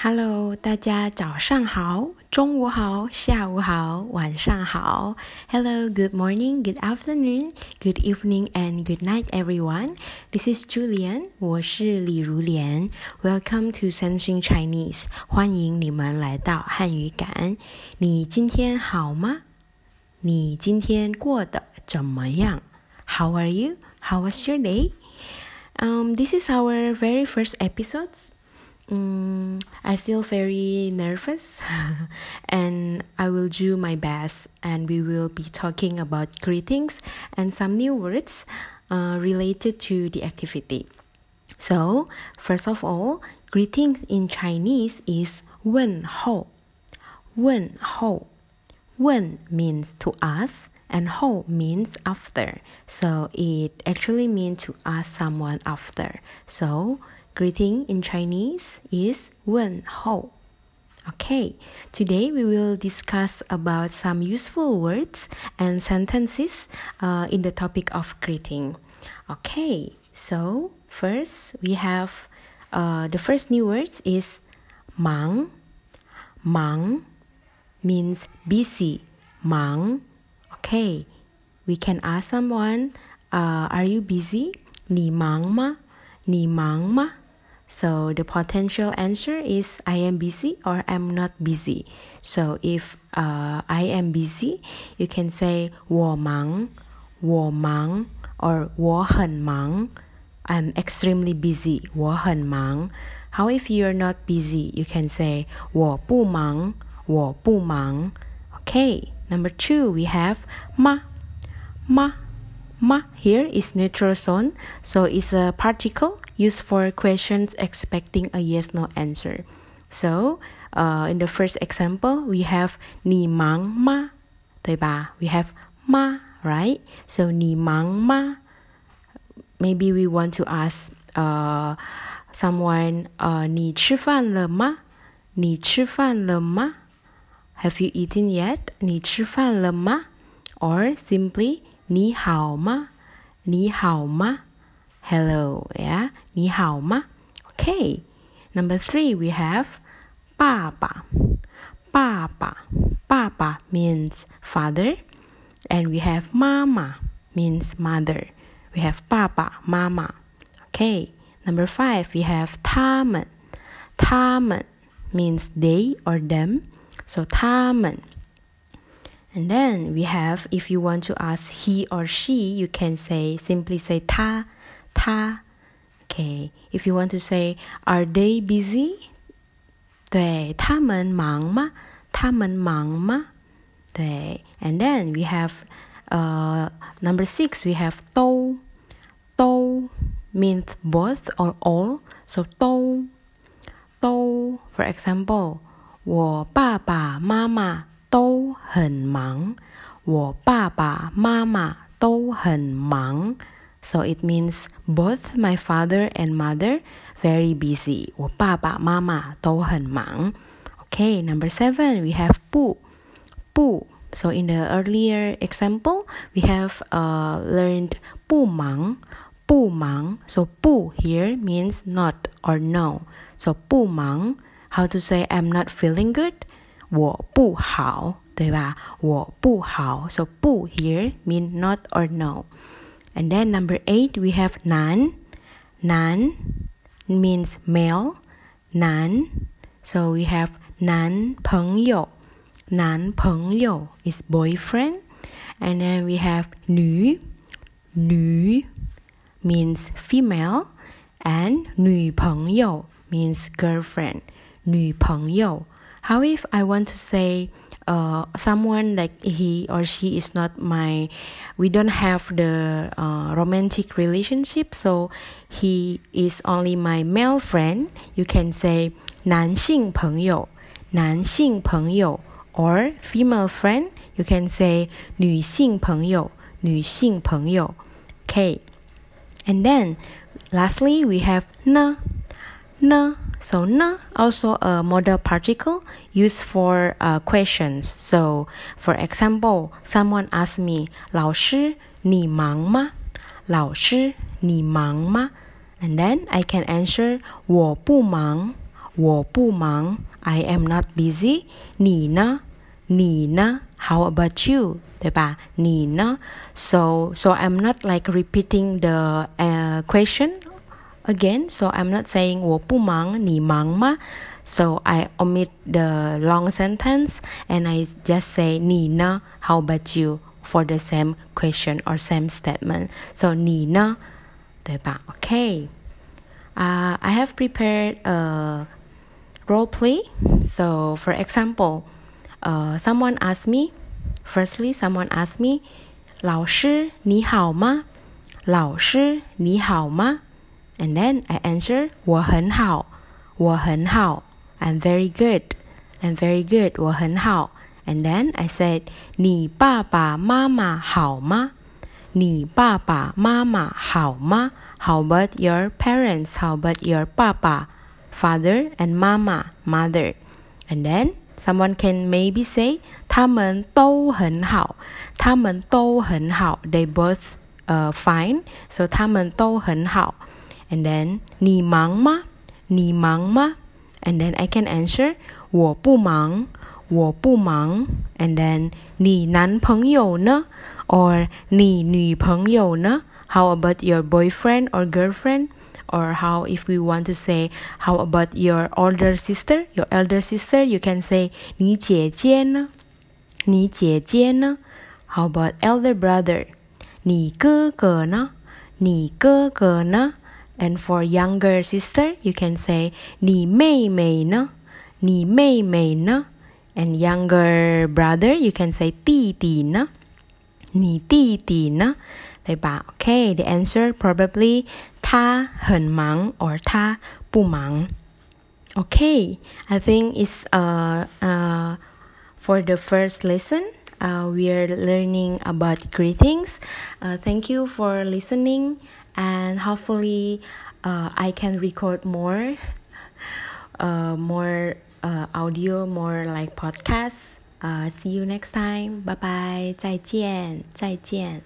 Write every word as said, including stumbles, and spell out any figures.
Hello， 大家早上好，中午好，下午好，晚上好。Hello, good morning, good afternoon, good evening, and good night, everyone. This is Julian. 我是李如莲。Welcome to Sensing Chinese. 欢迎你们来到汉语感。你今天好吗？你今天过得怎么样？ How are you? How was your day? Um, this is our very first episode.Um, I feel very nervous and I will do my best, and we will be talking about greetings and some new words uh, related to the activity. So, first of all, greeting in Chinese is 问候. 问候. 问 means to ask and 候 means after. So, it actually means to ask someone after. So,Greeting in Chinese is 问候. Okay, today we will discuss about some useful words and sentences uh, in the topic of greeting. Okay, so first we have uh, the first new word is 忙. 忙 means busy. 忙. Okay, we can ask someone, uh, are you busy? 你忙吗？你忙吗？So the potential answer is I am busy or I'm not busy. So if uh, I am busy, you can say 我忙, 我忙 or 我很忙. I'm extremely busy. 我很忙. How if you're not busy? You can say 我不忙, 我不忙. Okay, number two, we have 吗, 吗.Ma here is neutral zone, so it's a particle used for questions expecting a yes/no answer. So, uh, in the first example, we have 你忙吗？对吧？ We have 吗 right? So 你忙吗？ Maybe we want to ask uh, someone, uh, 你吃饭了吗？你吃饭了吗？ Have you eaten yet? 你吃饭了吗？ Or simply.你好吗？你好吗？ Hello, yeah. 你好吗？ Okay. Number three, we have 爸爸。爸爸。爸爸 means father. And we have 妈妈 means mother. We have 爸爸、妈妈。Okay. Number five, we have 他们。他们 means they or them. So 他们。And then we have, if you want to ask he or she, you can say, simply say 他, 他. Okay. If you want to say, are they busy? 对，他们忙吗？他们忙吗？对。And then we have, uh, number six, we have 都. 都 means both or all. So 都. 都. For example, 我爸爸妈妈都很忙，我爸爸妈妈都很忙。 So it means both my father and mother very busy. 我爸爸妈妈都很忙。 Okay, number seven, we have 不。不 So in the earlier example, we have uh, learned 不忙，不忙。 So 不 here means not or no. So 不忙 How to say I'm not feeling good?我不好，对吧？我不好 So 不 here mean not or no. And then number eight, we have 男。男 means male. 男 So we have 男朋友。男朋友 is boyfriend. And then we have 女。女 means female. And 女朋友 means girlfriend. 女朋友How if I want to say uh, someone like he or she is not my, we don't have the uh, romantic relationship, so he is only my male friend, you can say 男性朋友, 男性朋友, or female friend, you can say 女性朋友, 女性朋友. Okay. And then, lastly, we have 呢, 呢.So, 呢 also a modal particle used for uh, questions. So, for example, someone asked me, 老师你忙吗？老师你忙吗？ And then I can answer, 我不忙,我不忙 I am not busy. 你呢？你呢？ How about you? 对吧？你呢？ So, so I'm not like repeating the、uh, question again. So I'm not saying 我不忙，你忙吗？ So I omit the long sentence and I just say 你呢？ How about you? For the same question or same statement. So 你呢？对吧？ Okay. Uh, I have prepared a role play. So for example,Uh, someone asked me, firstly, someone asked me, 老师你好吗？老师你好吗？ And then I answer, 我很好，我很好。 I'm very good, I'm very good, 我很好。 And then I said, 你爸爸妈妈好吗？你爸爸妈妈好吗？ How about your parents? How about your 爸爸 father and 妈妈 mother? And then,Someone can maybe say, 他们都很好，他们都很好。 They both、uh, fine, so 他们都很好。 And then, 你忙吗？你忙吗？ And then I can answer, 我不忙，我不忙。 And then, 你男朋友呢？ Or 你女朋友呢？ How about your boyfriend or girlfriend?Or how if we want to say, how about your older sister? Your elder sister, you can say, 你姐姐呢？你姐姐呢？ How about elder brother? 你哥哥呢？你哥哥呢？ And for younger sister, you can say, 你妹妹呢？你妹妹呢？ And younger brother, you can say, 弟弟呢？你弟弟呢？对吧？ Okay, the answer probably 他很忙 or 他不忙。 Okay, I think it's uh, uh, for the first lesson. Uh, we are learning about greetings. Uh, thank you for listening, and hopefully uh, I can record more, uh, more uh, audio, more like podcasts. Uh, see you next time. Bye bye. 再见，再见。